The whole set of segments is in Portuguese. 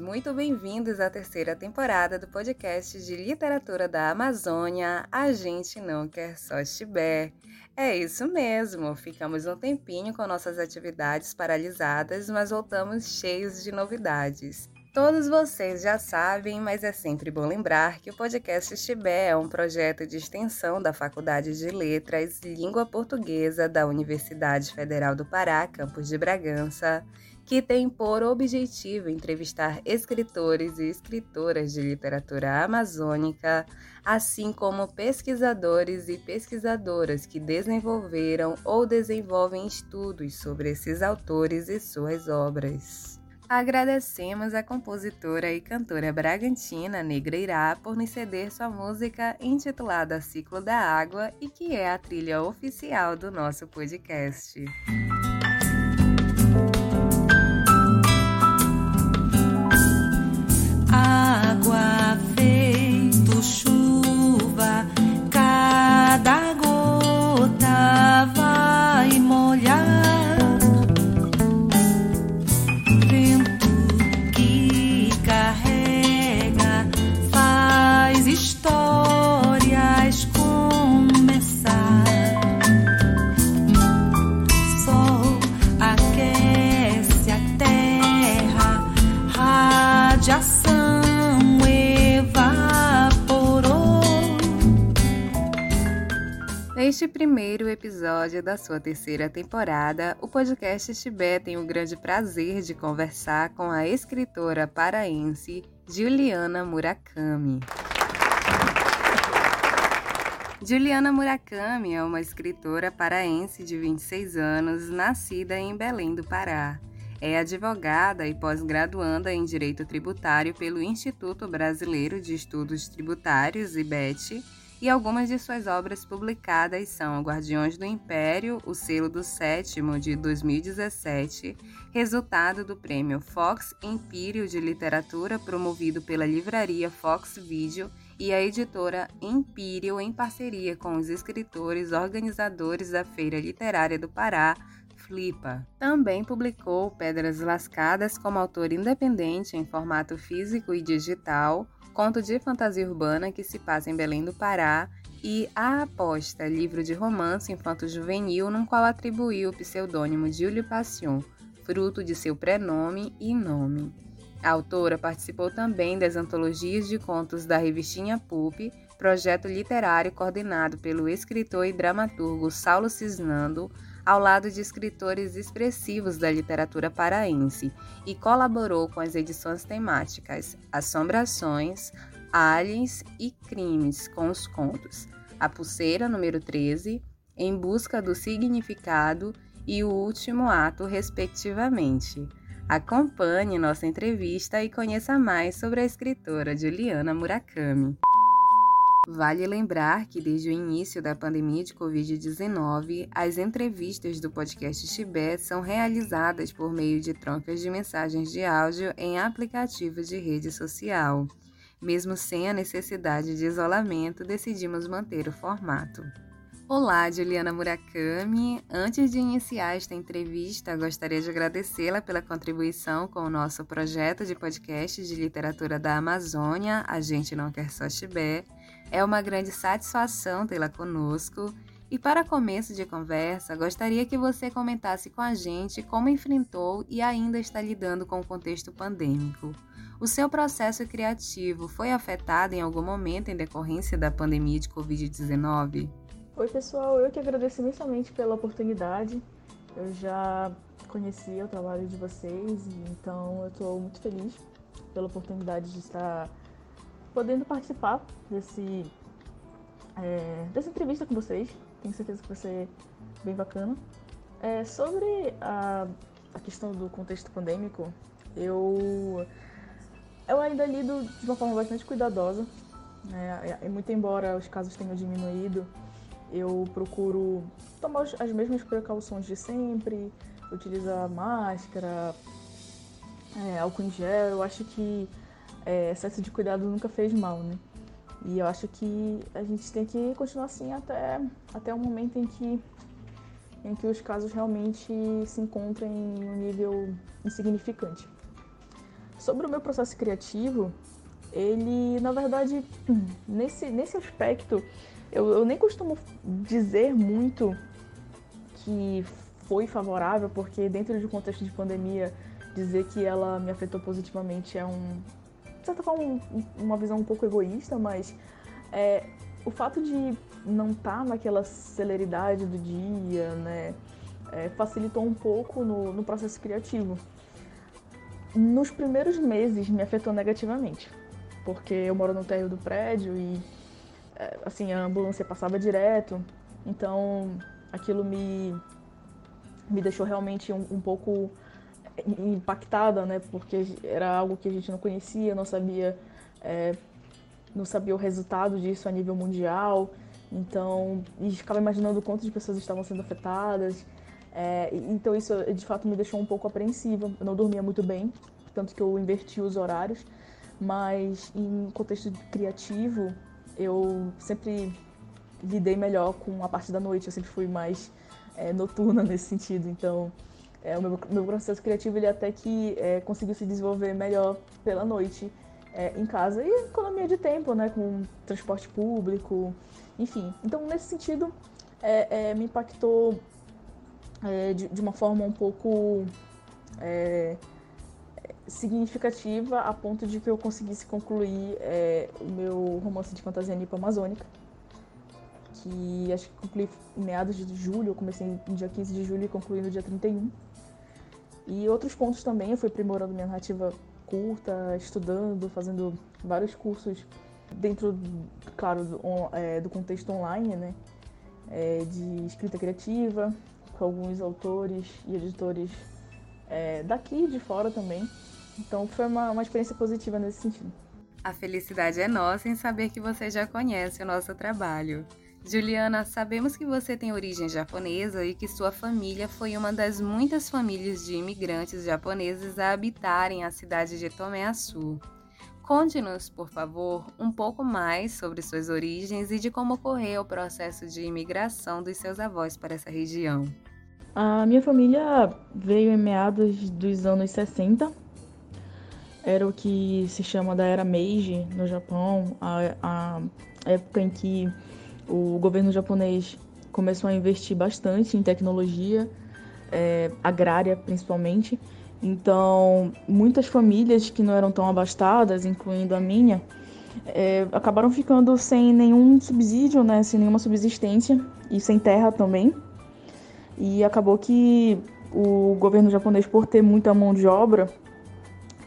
Muito bem-vindos à terceira temporada do podcast de literatura da Amazônia, A Gente Não Quer Só Chibé. É isso mesmo, ficamos um tempinho com nossas atividades paralisadas, mas voltamos cheios de novidades. Todos vocês já sabem, mas é sempre bom lembrar que o podcast Chibé é um projeto de extensão da Faculdade de Letras e Língua Portuguesa da Universidade Federal do Pará, campus de Bragança, que tem por objetivo entrevistar escritores e escritoras de literatura amazônica, assim como pesquisadores e pesquisadoras que desenvolveram ou desenvolvem estudos sobre esses autores e suas obras. Agradecemos à compositora e cantora bragantina Negra Irá por nos ceder sua música intitulada Ciclo da Água e que é a trilha oficial do nosso podcast. Água feito chuva, cada gota vai molhar. Vento que carrega, faz histórias começar. Sol aquece a terra, radiação. Neste primeiro episódio da sua terceira temporada, o podcast Chibé tem o grande prazer de conversar com a escritora paraense Giuliana Murakami. Giuliana Murakami é uma escritora paraense de 26 anos, nascida em Belém do Pará. É advogada e pós-graduanda em Direito Tributário pelo Instituto Brasileiro de Estudos Tributários, IBET, e algumas de suas obras publicadas são Guardiões do Império, O Selo do Sétimo, de 2017, resultado do prêmio Fox Empíreo de Literatura, promovido pela Livraria Fox Vídeo e a Editora Empíreo, em parceria com os escritores organizadores da Feira Literária do Pará, FliPA. Também publicou Pedras Lascadas como autor independente em formato físico e digital, conto de fantasia urbana que se passa em Belém do Pará, e A Aposta, livro de romance infanto-juvenil, no qual atribuiu o pseudônimo Júlio Passion, fruto de seu prenome e nome. A autora participou também das antologias de contos da revistinha Pulp, projeto literário coordenado pelo escritor e dramaturgo Saulo Sisnando, ao lado de escritores expressivos da literatura paraense, e colaborou com as edições temáticas Assombrações, Aliens e Crimes, com os contos A Pulseira, número 13, Em Busca do Significado e O Último Ato, respectivamente. Acompanhe nossa entrevista e conheça mais sobre a escritora Giuliana Murakami. Vale lembrar que desde o início da pandemia de Covid-19, as entrevistas do podcast Chibé são realizadas por meio de trocas de mensagens de áudio em aplicativos de rede social. Mesmo sem a necessidade de isolamento, decidimos manter o formato. Olá, Giuliana Murakami. Antes de iniciar esta entrevista, gostaria de agradecê-la pela contribuição com o nosso projeto de podcast de literatura da Amazônia, A Gente Não Quer Só Chibé. É uma grande satisfação tê-la conosco e, para começo de conversa, gostaria que você comentasse com a gente como enfrentou e ainda está lidando com o contexto pandêmico. O seu processo criativo foi afetado em algum momento em decorrência da pandemia de Covid-19? Oi, pessoal, eu que agradeço imensamente pela oportunidade. Eu já conhecia o trabalho de vocês, então eu estou muito feliz pela oportunidade de estar podendo participar dessa entrevista com vocês. Tenho certeza que vai ser bem bacana. Sobre a questão do contexto pandêmico, eu ainda lido de uma forma bastante cuidadosa, né? Muito embora os casos tenham diminuído, Eu procuro tomar as mesmas precauções de sempre, utilizar máscara, álcool em gel. Eu acho que excesso de cuidado nunca fez mal, né? E eu acho que a gente tem que continuar assim até o momento em que os casos realmente se encontrem em um nível insignificante. Sobre o meu processo criativo, ele, na verdade, nesse aspecto, eu nem costumo dizer muito que foi favorável, porque dentro de um contexto de pandemia, dizer que ela me afetou positivamente é de certa forma, uma visão um pouco egoísta, mas o fato de não estar naquela celeridade do dia, né, facilitou um pouco no processo criativo. Nos primeiros meses me afetou negativamente, porque eu moro no térreo do prédio e assim, a ambulância passava direto, então aquilo me deixou realmente um pouco impactada, né? Porque era algo que a gente não conhecia, não sabia o resultado disso a nível mundial, então e ficava imaginando quantas pessoas estavam sendo afetadas, então isso de fato me deixou um pouco apreensiva. Eu não dormia muito bem, tanto que eu inverti os horários, mas em contexto criativo eu sempre lidei melhor com a parte da noite, eu sempre fui mais noturna nesse sentido, então o meu processo criativo ele até que conseguiu se desenvolver melhor pela noite em casa e economia de tempo, né, com transporte público, enfim. Então, nesse sentido, me impactou de uma forma um pouco significativa, a ponto de que eu conseguisse concluir o meu romance de fantasia nipo amazônica, que acho que concluí em meados de julho, eu comecei no dia 15 de julho e concluí no dia 31. E outros pontos também, eu fui aprimorando minha narrativa curta, estudando, fazendo vários cursos dentro, claro, do contexto online, né? De escrita criativa, com alguns autores e editores daqui e de fora também. Então foi uma experiência positiva nesse sentido. A felicidade é nossa em saber que você já conhece o nosso trabalho. Giuliana, sabemos que você tem origem japonesa e que sua família foi uma das muitas famílias de imigrantes japoneses a habitarem a cidade de Tomé-Açu. Conte-nos, por favor, um pouco mais sobre suas origens e de como ocorreu o processo de imigração dos seus avós para essa região. A minha família veio em meados dos anos 60. Era o que se chama da Era Meiji no Japão, a época em que o governo japonês começou a investir bastante em tecnologia, agrária principalmente. Então, muitas famílias que não eram tão abastadas, incluindo a minha, acabaram ficando sem nenhum subsídio, né, sem nenhuma subsistência e sem terra também. E acabou que o governo japonês, por ter muita mão de obra,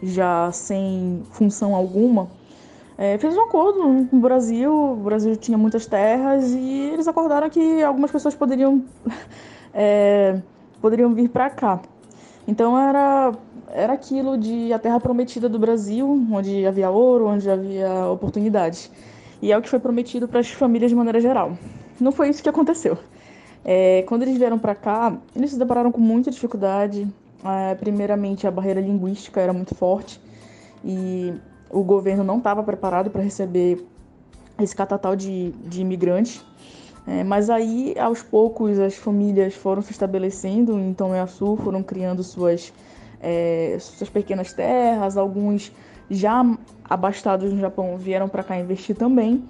já sem função alguma, fez um acordo com o Brasil. O Brasil tinha muitas terras e eles acordaram que algumas pessoas poderiam vir para cá. Então era aquilo de a terra prometida do Brasil, onde havia ouro, onde havia oportunidades. E é o que foi prometido para as famílias de maneira geral. Não foi isso que aconteceu. Quando eles vieram para cá, eles se depararam com muita dificuldade. Primeiramente, a barreira linguística era muito forte e o governo não estava preparado para receber esse catatal de imigrantes. Mas aí, aos poucos, as famílias foram se estabelecendo em Tomé-Açu, foram criando suas pequenas terras. Alguns já abastados no Japão vieram para cá investir também.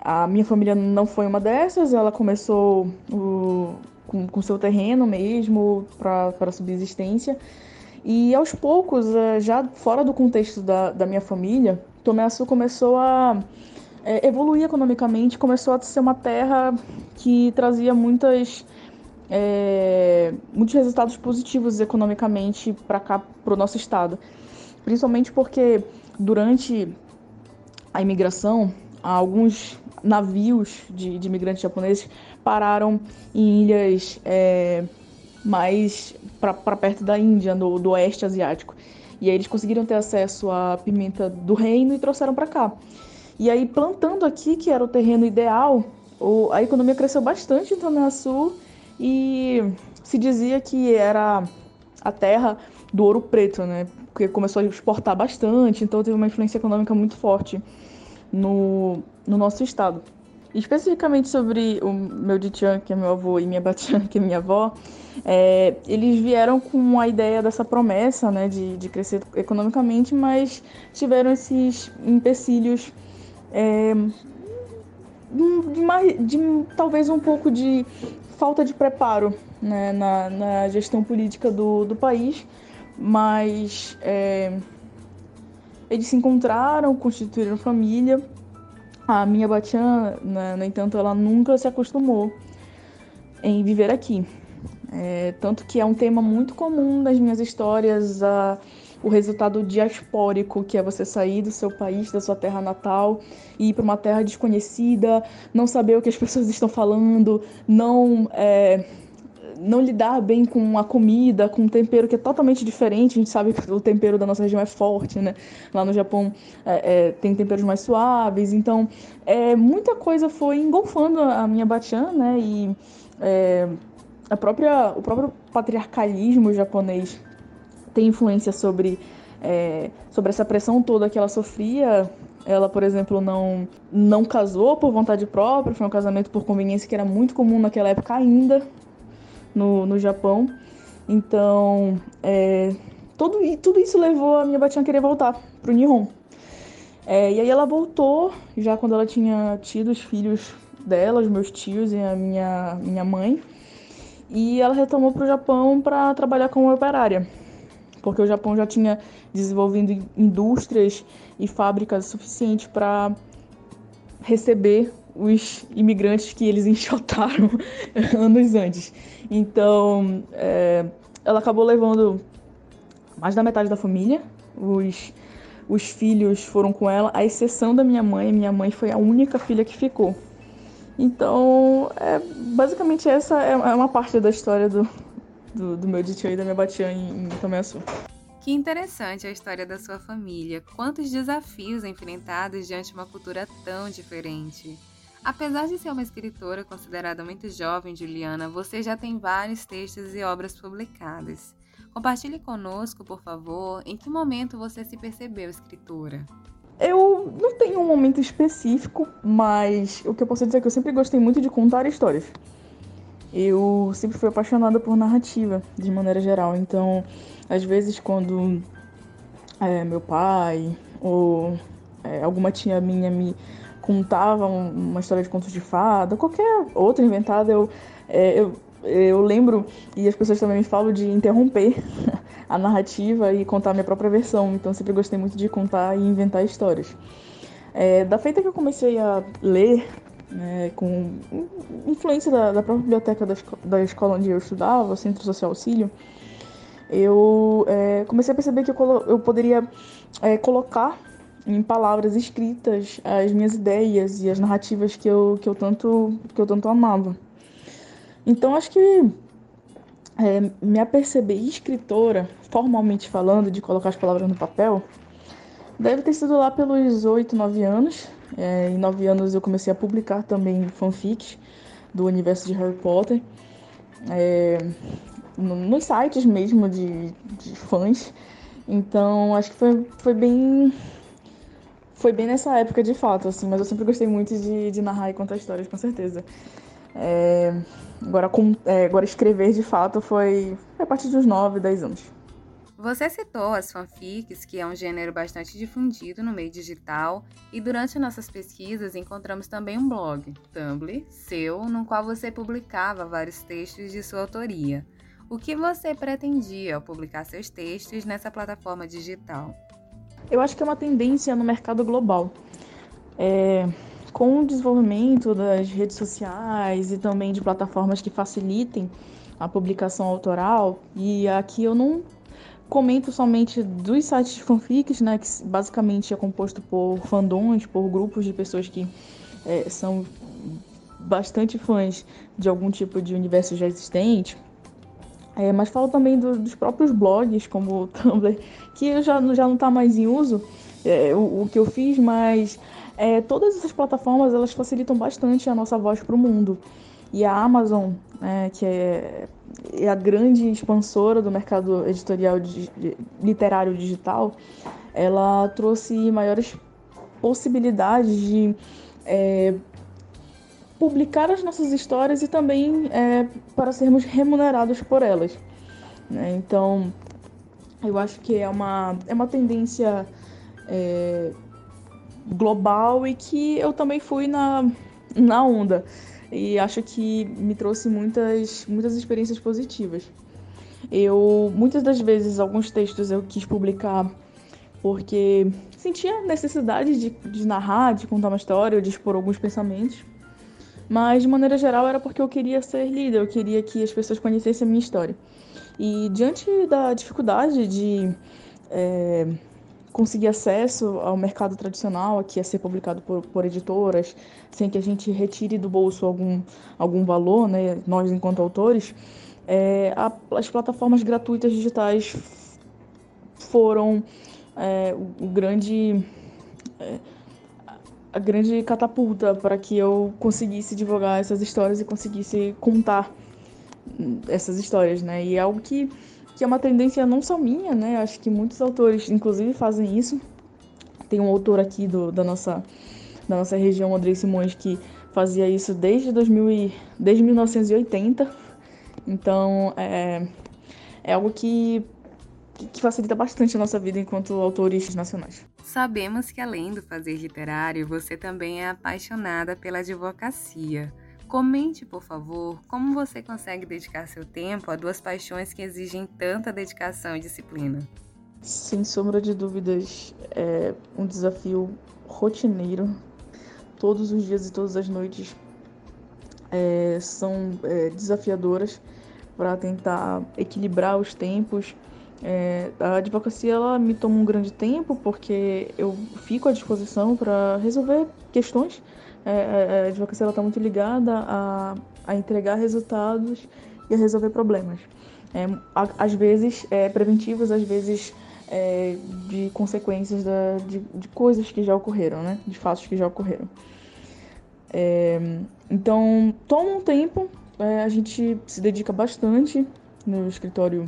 A minha família não foi uma dessas, ela começou com seu terreno mesmo para subsistência. E aos poucos, já fora do contexto da minha família, Tomé-Açu começou a evoluir economicamente, começou a ser uma terra que trazia muitos resultados positivos economicamente para cá, para o nosso estado. Principalmente porque durante a imigração, alguns navios de imigrantes japoneses pararam em ilhas mais para perto da Índia, do oeste asiático. E aí eles conseguiram ter acesso à pimenta do reino e trouxeram para cá. E aí plantando aqui, que era o terreno ideal, a economia cresceu bastante em Tomé-Açu e se dizia que era a terra do ouro preto, né? Porque começou a exportar bastante, então teve uma influência econômica muito forte no nosso estado. Especificamente sobre o meu Dichan, que é meu avô, e minha Batian, que é minha avó, eles vieram com a ideia dessa promessa, né, de crescer economicamente, mas tiveram esses empecilhos talvez um pouco de falta de preparo, né, na gestão política do país, mas eles se encontraram, constituíram família. A minha Batian, né, no entanto, ela nunca se acostumou em viver aqui. Tanto que é um tema muito comum nas minhas histórias, o resultado diaspórico, que é você sair do seu país, da sua terra natal, e ir para uma terra desconhecida, não saber o que as pessoas estão falando, não lidar bem com a comida, com um tempero que é totalmente diferente. A gente sabe que o tempero da nossa região é forte, né? Lá no Japão tem temperos mais suaves. Então, muita coisa foi engolfando a minha Batian, né? E o próprio patriarcalismo japonês tem influência sobre essa pressão toda que ela sofria. Ela, por exemplo, não casou por vontade própria, foi um casamento por conveniência que era muito comum naquela época ainda. No Japão, então tudo isso levou a minha Batian a querer voltar pro Nihon, e aí ela voltou já quando ela tinha tido os filhos dela, os meus tios e a minha mãe, e ela retomou pro Japão para trabalhar como operária, porque o Japão já tinha desenvolvido indústrias e fábricas suficientes para receber os imigrantes que eles enxotaram anos antes. Então, ela acabou levando mais da metade da família. Os filhos foram com ela, à exceção da minha mãe. Minha mãe foi a única filha que ficou. Então, basicamente essa é uma parte da história do meu Dichan e da minha Batian em Tomé-Açu. Que interessante a história da sua família. Quantos desafios enfrentados diante de uma cultura tão diferente. Apesar de ser uma escritora considerada muito jovem, Giuliana, você já tem vários textos e obras publicadas. Compartilhe conosco, por favor, em que momento você se percebeu escritora? Eu não tenho um momento específico, mas o que eu posso dizer é que eu sempre gostei muito de contar histórias. Eu sempre fui apaixonada por narrativa, de maneira geral. Então, às vezes, quando meu pai ou alguma tia minha me contava uma história de contos de fada, qualquer outra inventada, eu lembro, e as pessoas também me falam, de interromper a narrativa e contar a minha própria versão. Então, sempre gostei muito de contar e inventar histórias. Da feita que eu comecei a ler, com influência da própria biblioteca da escola onde eu estudava, Centro Social Auxílio, eu comecei a perceber que eu poderia colocar em palavras escritas as minhas ideias e as narrativas que eu tanto amava. Então, acho que me aperceber escritora, formalmente falando, de colocar as palavras no papel, deve ter sido lá pelos 8, 9 anos. Em 9 anos eu comecei a publicar também fanfics do universo de Harry Potter, nos sites mesmo de fãs. Então, acho que foi bem nessa época, de fato, assim, mas eu sempre gostei muito de narrar e contar histórias, com certeza. Agora escrever, de fato, foi a partir dos 9, 10 anos. Você citou as fanfics, que é um gênero bastante difundido no meio digital, e durante nossas pesquisas encontramos também um blog, Tumblr, seu, no qual você publicava vários textos de sua autoria. O que você pretendia ao publicar seus textos nessa plataforma digital? Eu acho que é uma tendência no mercado global. Com o desenvolvimento das redes sociais e também de plataformas que facilitem a publicação autoral, e aqui eu não comento somente dos sites de fanfics, né, que basicamente é composto por fandons, por grupos de pessoas que são bastante fãs de algum tipo de universo já existente, mas falo também dos próprios blogs, como o Tumblr, que já não está mais em uso, o que eu fiz, mas Todas essas plataformas, elas facilitam bastante a nossa voz para o mundo. E a Amazon, que é a grande expansora do mercado editorial literário digital, ela trouxe maiores possibilidades de publicar as nossas histórias e também para sermos remunerados por elas. Né? Então, eu acho que é uma tendência global e que eu também fui na onda. E acho que me trouxe muitas experiências positivas. Muitas das vezes, alguns textos eu quis publicar porque sentia necessidade de narrar, de contar uma história, ou de expor alguns pensamentos. Mas, de maneira geral, era porque eu queria ser lida, eu queria que as pessoas conhecessem a minha história. E, diante da dificuldade de conseguir acesso ao mercado tradicional, que ia ser publicado por editoras, sem que a gente retire do bolso algum valor, né, nós enquanto autores, as plataformas gratuitas digitais foram a grande catapulta para que eu conseguisse divulgar essas histórias e conseguisse contar essas histórias, né, e é algo que é uma tendência não só minha, né? Acho que muitos autores, inclusive, fazem isso. Tem um autor aqui da nossa região, Andrei Simões, que fazia isso desde 1980. Então, é algo que facilita bastante a nossa vida enquanto autores nacionais. Sabemos que, além do fazer literário, você também é apaixonada pela advocacia. Comente, por favor, como você consegue dedicar seu tempo a duas paixões que exigem tanta dedicação e disciplina? Sem sombra de dúvidas, é um desafio rotineiro. Todos os dias e todas as noites são desafiadoras para tentar equilibrar os tempos. A advocacia ela me toma um grande tempo porque eu fico à disposição para resolver questões. A advocacia está muito ligada a entregar resultados e a resolver problemas. Às vezes preventivos, às vezes de consequências de coisas que já ocorreram, né? De fatos que já ocorreram. Então, toma um tempo, a gente se dedica bastante no escritório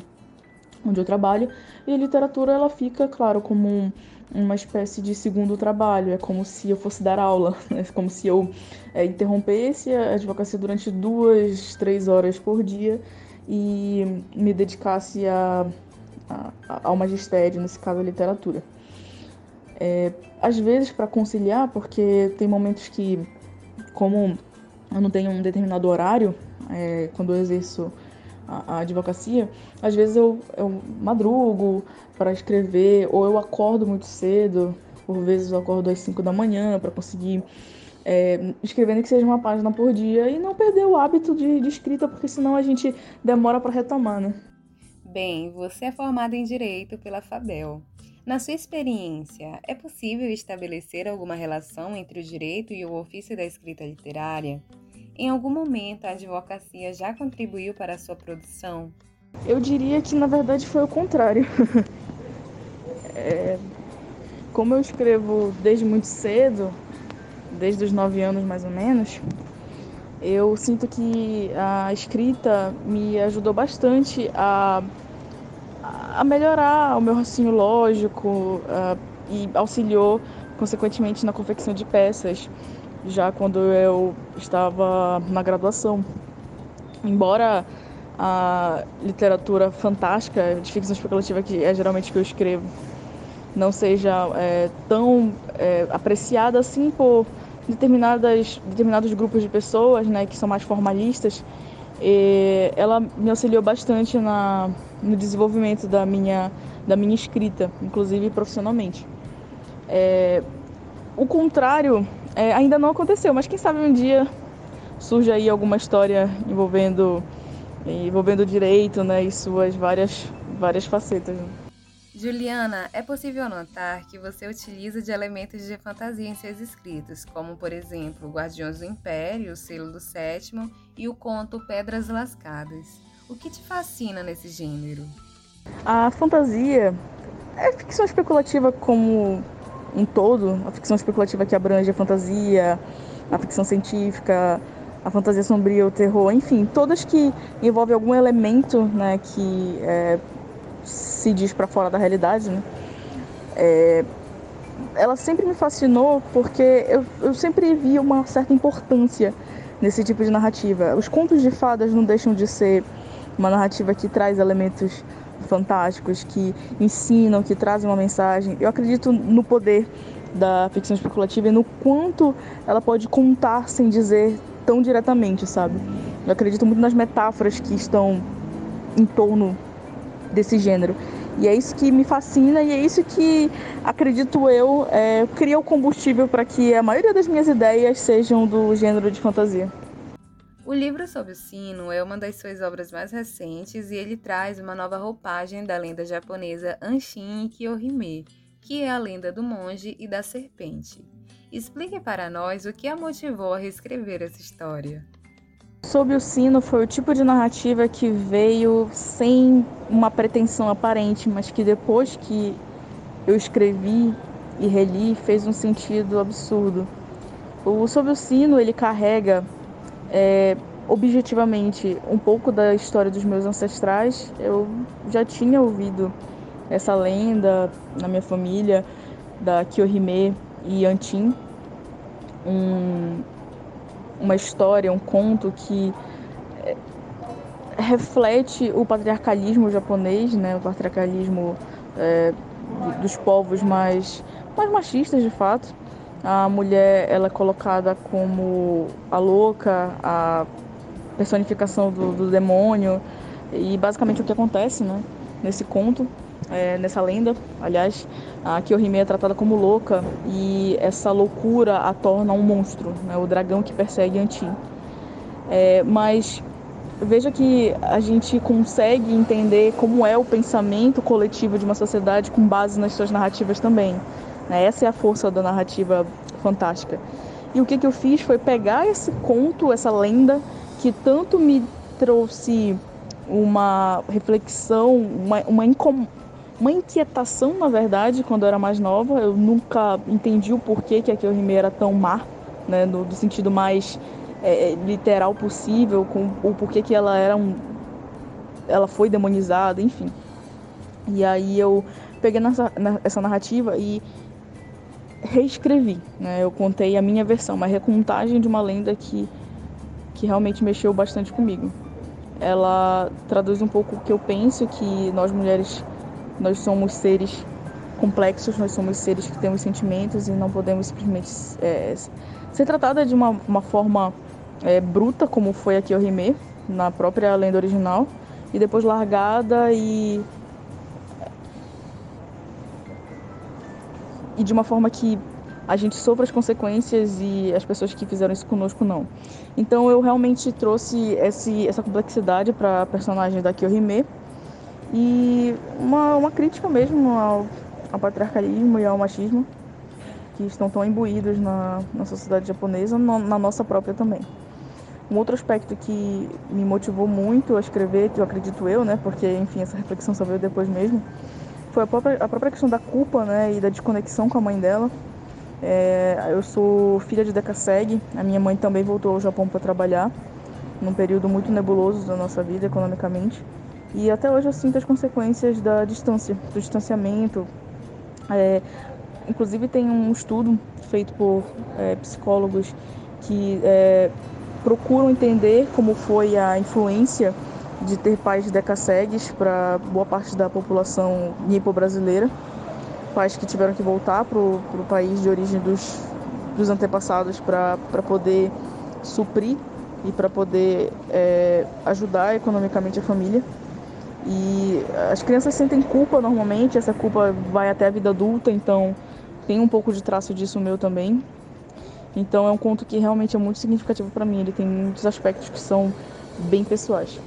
onde eu trabalho, e a literatura ela fica, claro, como uma espécie de segundo trabalho, é como se eu fosse dar aula, né? Como se eu interrompesse a advocacia durante 2-3 horas por dia e me dedicasse ao magistério, nesse caso a literatura. Às vezes para conciliar, porque tem momentos que, como eu não tenho um determinado horário, quando eu exerço a advocacia, às vezes eu madrugo para escrever, ou eu acordo muito cedo, por vezes eu acordo às 5 da manhã para conseguir escrever nem que seja uma página por dia e não perder o hábito de escrita, porque senão a gente demora para retomar, né? Bem, você é formada em Direito pela FABEL. Na sua experiência, é possível estabelecer alguma relação entre o direito e o ofício da escrita literária? Em algum momento, a advocacia já contribuiu para a sua produção? Eu diria que, na verdade, foi o contrário. Como eu escrevo desde muito cedo, desde os 9 anos mais ou menos, eu sinto que a escrita me ajudou bastante a melhorar o meu raciocínio lógico e auxiliou, consequentemente, na confecção de peças. Já quando eu estava na graduação. Embora a literatura fantástica, de ficção especulativa, que é geralmente que eu escrevo, não seja tão apreciada assim por determinados grupos de pessoas, né, que são mais formalistas, ela me auxiliou bastante no desenvolvimento da minha escrita, inclusive profissionalmente. O contrário ainda não aconteceu, mas quem sabe um dia surge aí alguma história envolvendo o direito, né, e suas várias facetas. Giuliana, é possível notar que você utiliza de elementos de fantasia em seus escritos, como, por exemplo, Guardiões do Império, O Selo do Sétimo e o conto Pedras Lascadas. O que te fascina nesse gênero? A fantasia é ficção especulativa como um todo, a ficção especulativa que abrange a fantasia, a ficção científica, a fantasia sombria, o terror, enfim, todas que envolvem algum elemento, né, que se diz para fora da realidade, né? Ela sempre me fascinou porque eu sempre vi uma certa importância nesse tipo de narrativa. Os contos de fadas não deixam de ser uma narrativa que traz elementos fantásticos, que ensinam, que trazem uma mensagem. Eu acredito no poder da ficção especulativa e no quanto ela pode contar sem dizer tão diretamente, sabe? Eu acredito muito nas metáforas que estão em torno desse gênero. E é isso que me fascina e é isso que, acredito eu, cria o combustível para que a maioria das minhas ideias sejam do gênero de fantasia. O livro Sob o Sino é uma das suas obras mais recentes e ele traz uma nova roupagem da lenda japonesa Anshin Kiyohime, que é a lenda do monge e da serpente. Explique para nós o que a motivou a reescrever essa história. Sob o Sino foi o tipo de narrativa que veio sem uma pretensão aparente, mas que depois que eu escrevi e reli, fez um sentido absurdo. O Sob o Sino, ele carrega, objetivamente, um pouco da história dos meus ancestrais. Eu já tinha ouvido essa lenda na minha família, da Kiyohime e Anchin, uma história, um conto que reflete o patriarcalismo japonês, né? O patriarcalismo dos povos mais machistas, de fato. A mulher, ela é colocada como a louca, a personificação do demônio, e basicamente o que acontece, né? Nesse conto, nessa lenda, aliás, a Kiyohime é tratada como louca e essa loucura a torna um monstro, né? O dragão que persegue Anchin. Mas veja que a gente consegue entender como é o pensamento coletivo de uma sociedade com base nas suas narrativas também, né? Essa é a força da narrativa fantástica. E o que eu fiz foi pegar esse conto, essa lenda, que tanto me trouxe uma reflexão, uma inquietação, na verdade, quando eu era mais nova. Eu nunca entendi o porquê que a Kiyohime era tão má, né, do sentido mais literal possível, com o porquê que ela foi demonizada, enfim. E aí eu peguei essa narrativa e reescrevi, né? Eu contei a minha versão, uma recontagem de uma lenda que realmente mexeu bastante comigo. Ela traduz um pouco o que eu penso, que nós mulheres, nós somos seres complexos, nós somos seres que temos sentimentos e não podemos simplesmente ser tratada de uma forma bruta, como foi a Kiyohime, na própria lenda original, e depois largada e de uma forma que a gente sofre as consequências e as pessoas que fizeram isso conosco não. Então eu realmente trouxe essa complexidade para a personagem da Kiyohime, e uma crítica mesmo ao patriarcalismo e ao machismo, que estão tão imbuídos na sociedade japonesa, na nossa própria também. Um outro aspecto que me motivou muito a escrever, que eu acredito eu, né, porque, enfim, essa reflexão só veio depois mesmo, foi a própria questão da culpa, né, e da desconexão com a mãe dela. Eu sou filha de Dekaseg, a minha mãe também voltou ao Japão para trabalhar, num período muito nebuloso da nossa vida economicamente. E até hoje eu sinto as consequências da distância, do distanciamento. Inclusive tem um estudo feito por psicólogos que procuram entender como foi a influência de ter pais decasegues para boa parte da população nipo-brasileira. Pais que tiveram que voltar para o país de origem dos antepassados para poder suprir e para poder ajudar economicamente a família. E as crianças sentem culpa normalmente, essa culpa vai até a vida adulta, então tem um pouco de traço disso meu também. Então é um conto que realmente é muito significativo para mim, ele tem muitos aspectos que são bem pessoais.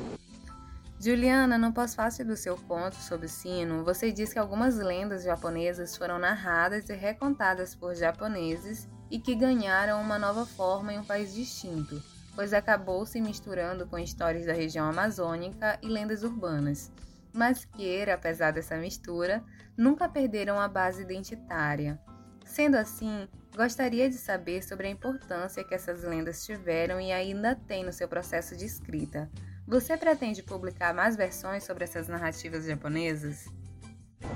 Giuliana, no pós-fácil do seu conto Sob o Sino, você diz que algumas lendas japonesas foram narradas e recontadas por japoneses e que ganharam uma nova forma em um país distinto, pois acabou se misturando com histórias da região amazônica e lendas urbanas, mas que, apesar dessa mistura, nunca perderam a base identitária. Sendo assim, gostaria de saber sobre a importância que essas lendas tiveram e ainda têm no seu processo de escrita. Você pretende publicar mais versões sobre essas narrativas japonesas?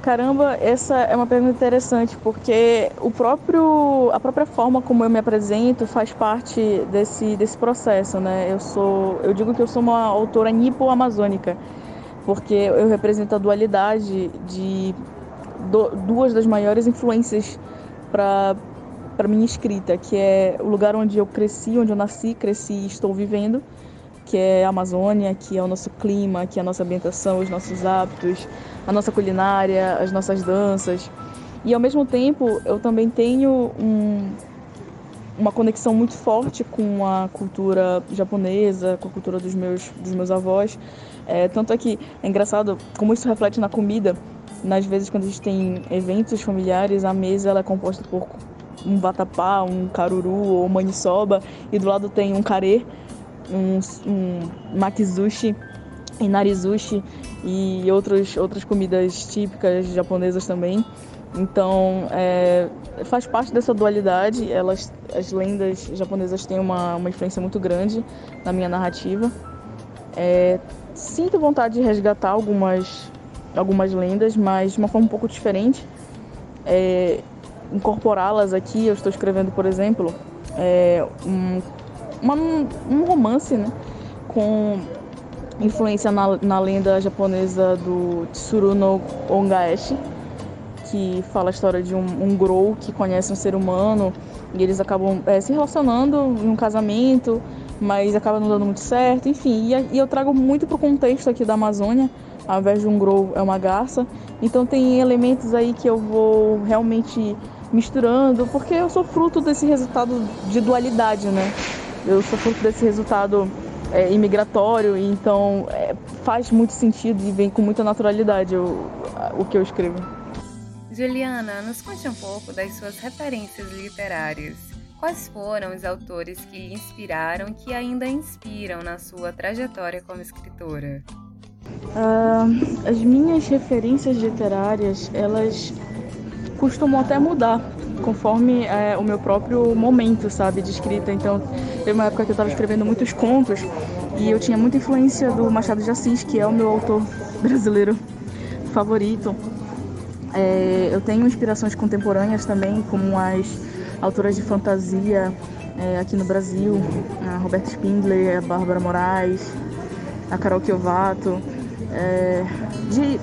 Caramba, essa é uma pergunta interessante, porque a própria forma como eu me apresento faz parte desse processo, né? Eu digo que eu sou uma autora nipo-amazônica, porque eu represento a dualidade de duas das maiores influências para minha escrita, que é o lugar onde eu cresci, onde eu nasci, cresci e estou vivendo, que é a Amazônia, que é o nosso clima, que é a nossa ambientação, os nossos hábitos, a nossa culinária, as nossas danças. E, ao mesmo tempo, eu também tenho uma conexão muito forte com a cultura japonesa, com a cultura dos meus avós. Tanto é que é engraçado como isso reflete na comida. Nas vezes, quando a gente tem eventos familiares, a mesa ela é composta por um vatapá, um caruru ou um maniçoba, e do lado tem um carê, um makizushi e narizushi e outras comidas típicas japonesas também. Então, faz parte dessa dualidade. As lendas japonesas têm uma influência muito grande na minha narrativa. Sinto vontade de resgatar algumas lendas, mas de uma forma um pouco diferente, incorporá-las aqui. Eu estou escrevendo, por exemplo, um romance, né, com influência na lenda japonesa do Tsuru no Ongaeshi, que fala a história de um Grou que conhece um ser humano e eles acabam se relacionando em um casamento, mas acaba não dando muito certo, enfim. E eu trago muito para o contexto aqui da Amazônia. Ao invés de um Grou, é uma garça. Então tem elementos aí que eu vou realmente misturando, porque eu sou fruto desse resultado de dualidade, né? Eu sou fruto desse resultado imigratório, então faz muito sentido e vem com muita naturalidade o que eu escrevo. Giuliana, nos conte um pouco das suas referências literárias. Quais foram os autores que lhe inspiraram e que ainda inspiram na sua trajetória como escritora? As minhas referências literárias, elas costumam até mudar conforme o meu próprio momento, sabe, de escrita. Então, teve uma época que eu estava escrevendo muitos contos e eu tinha muita influência do Machado de Assis, que é o meu autor brasileiro favorito. Eu tenho inspirações contemporâneas também, como as autoras de fantasia aqui no Brasil, a Roberta Spindler, a Bárbara Moraes, a Carol Kiovato,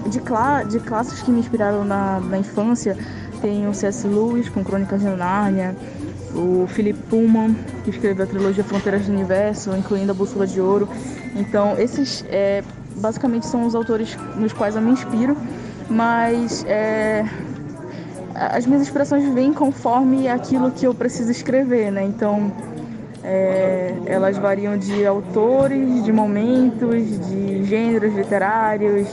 de clássicos que me inspiraram na infância. Tem o C.S. Lewis com Crônicas de Narnia, o Philip Pullman, que escreveu a trilogia Fronteiras do Universo, incluindo a Bússola de Ouro. Então, esses basicamente são os autores nos quais eu me inspiro, mas as minhas inspirações vêm conforme aquilo que eu preciso escrever, né? Então, elas variam de autores, de momentos, de gêneros literários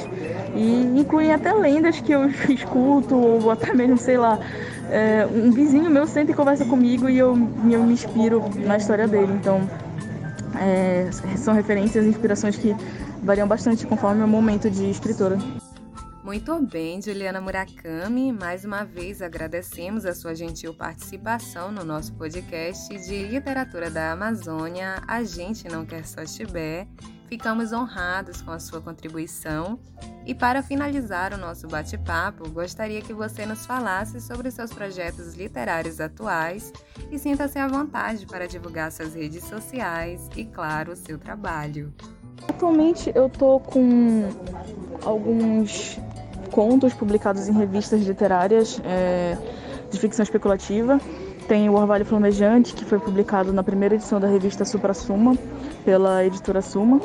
e incluem até lendas que eu escuto ou até mesmo, sei lá, um vizinho meu senta e conversa comigo e eu me inspiro na história dele. Então, são referências e inspirações que variam bastante conforme o meu momento de escritora. Muito bem, Giuliana Murakami, mais uma vez agradecemos a sua gentil participação no nosso podcast de Literatura da Amazônia, A Gente Não Quer Só Chibé. Ficamos honrados com a sua contribuição e, para finalizar o nosso bate-papo, gostaria que você nos falasse sobre seus projetos literários atuais e sinta-se à vontade para divulgar suas redes sociais e, claro, o seu trabalho. Atualmente eu estou com alguns contos publicados em revistas literárias de ficção especulativa. Tem o Orvalho Flamejante, que foi publicado na primeira edição da revista Supra Suma, pela editora Suma,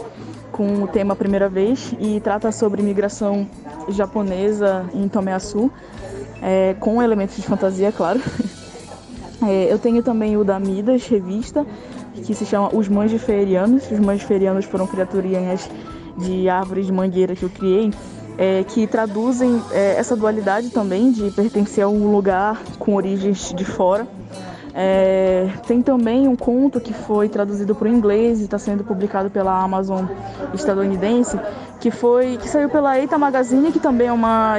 com o tema Primeira Vez, e trata sobre imigração japonesa em Tomé-Açu, com elementos de fantasia, claro. Eu tenho também o da Midas, revista, que se chama Os Mães Ferianos. Os Mães Ferianos foram criaturinhas de árvores de mangueira que eu criei, que traduzem essa dualidade também de pertencer a um lugar com origens de fora. Tem também um conto que foi traduzido para o inglês e está sendo publicado pela Amazon estadunidense, que saiu pela Eita Magazine, que também é uma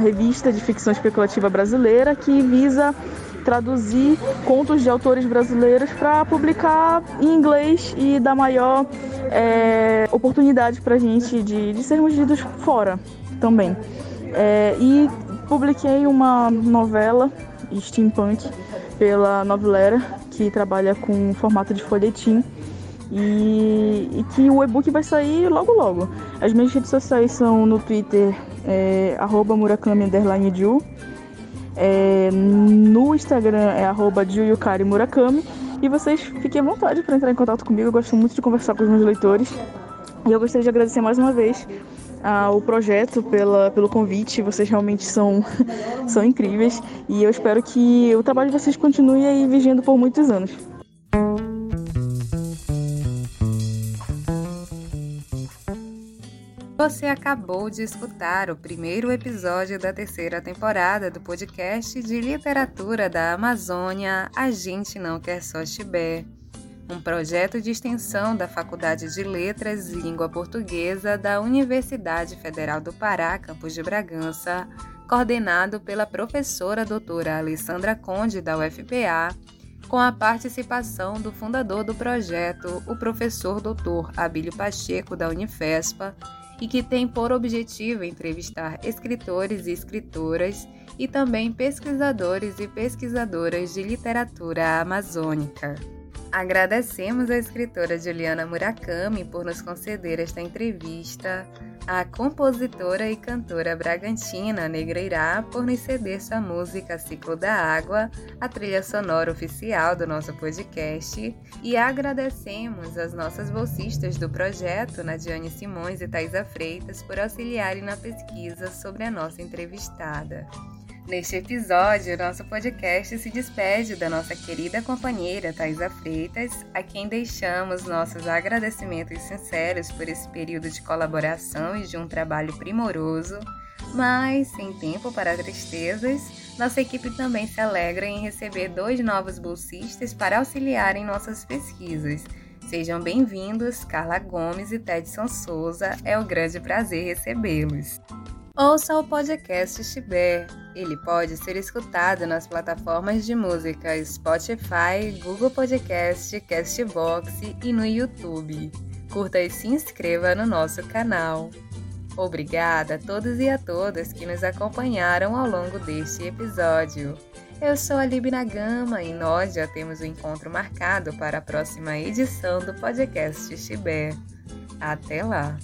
revista de ficção especulativa brasileira que visa traduzir contos de autores brasileiros para publicar em inglês e dar maior oportunidade para a gente de sermos lidos fora também. E publiquei uma novela steampunk pela Novelera, que trabalha com formato de folhetim, e que o e-book vai sair logo logo. As minhas redes sociais são no Twitter, @murakami_ju, no Instagram é @juyukari_murakami, e vocês fiquem à vontade para entrar em contato comigo. Eu gosto muito de conversar com os meus leitores, e eu gostaria de agradecer mais uma vez ao projeto pelo convite. Vocês realmente são incríveis, e eu espero que o trabalho de vocês continue aí vigendo por muitos anos. Você acabou de escutar o primeiro episódio da terceira temporada do podcast de literatura da Amazônia, A Gente Não Quer Só Chibé, um projeto de extensão da Faculdade de Letras e Língua Portuguesa da Universidade Federal do Pará, campus de Bragança, coordenado pela professora doutora Alessandra Conde, da UFPA, com a participação do fundador do projeto, o professor doutor Abílio Pacheco, da Unifespa, e que tem por objetivo entrevistar escritores e escritoras e também pesquisadores e pesquisadoras de literatura amazônica. Agradecemos à escritora Giuliana Murakami por nos conceder esta entrevista, à compositora e cantora bragantina Negreirá por nos ceder sua música Ciclo da Água, a trilha sonora oficial do nosso podcast, e agradecemos às nossas bolsistas do projeto, Nadiane Simões e Thaisa Freitas, por auxiliarem na pesquisa sobre a nossa entrevistada. Neste episódio, nosso podcast se despede da nossa querida companheira Thaisa Freitas, a quem deixamos nossos agradecimentos sinceros por esse período de colaboração e de um trabalho primoroso, mas, sem tempo para tristezas, nossa equipe também se alegra em receber 2 novos bolsistas para auxiliar em nossas pesquisas. Sejam bem-vindos, Carla Gomes e Tedson Souza, é um grande prazer recebê-los. Ouça o podcast Chibé. Ele pode ser escutado nas plataformas de música Spotify, Google Podcast, Castbox e no YouTube. Curta e se inscreva no nosso canal. Obrigada a todos e a todas que nos acompanharam ao longo deste episódio. Eu sou a Libna Gama e nós já temos um encontro marcado para a próxima edição do podcast Chibé. Até lá!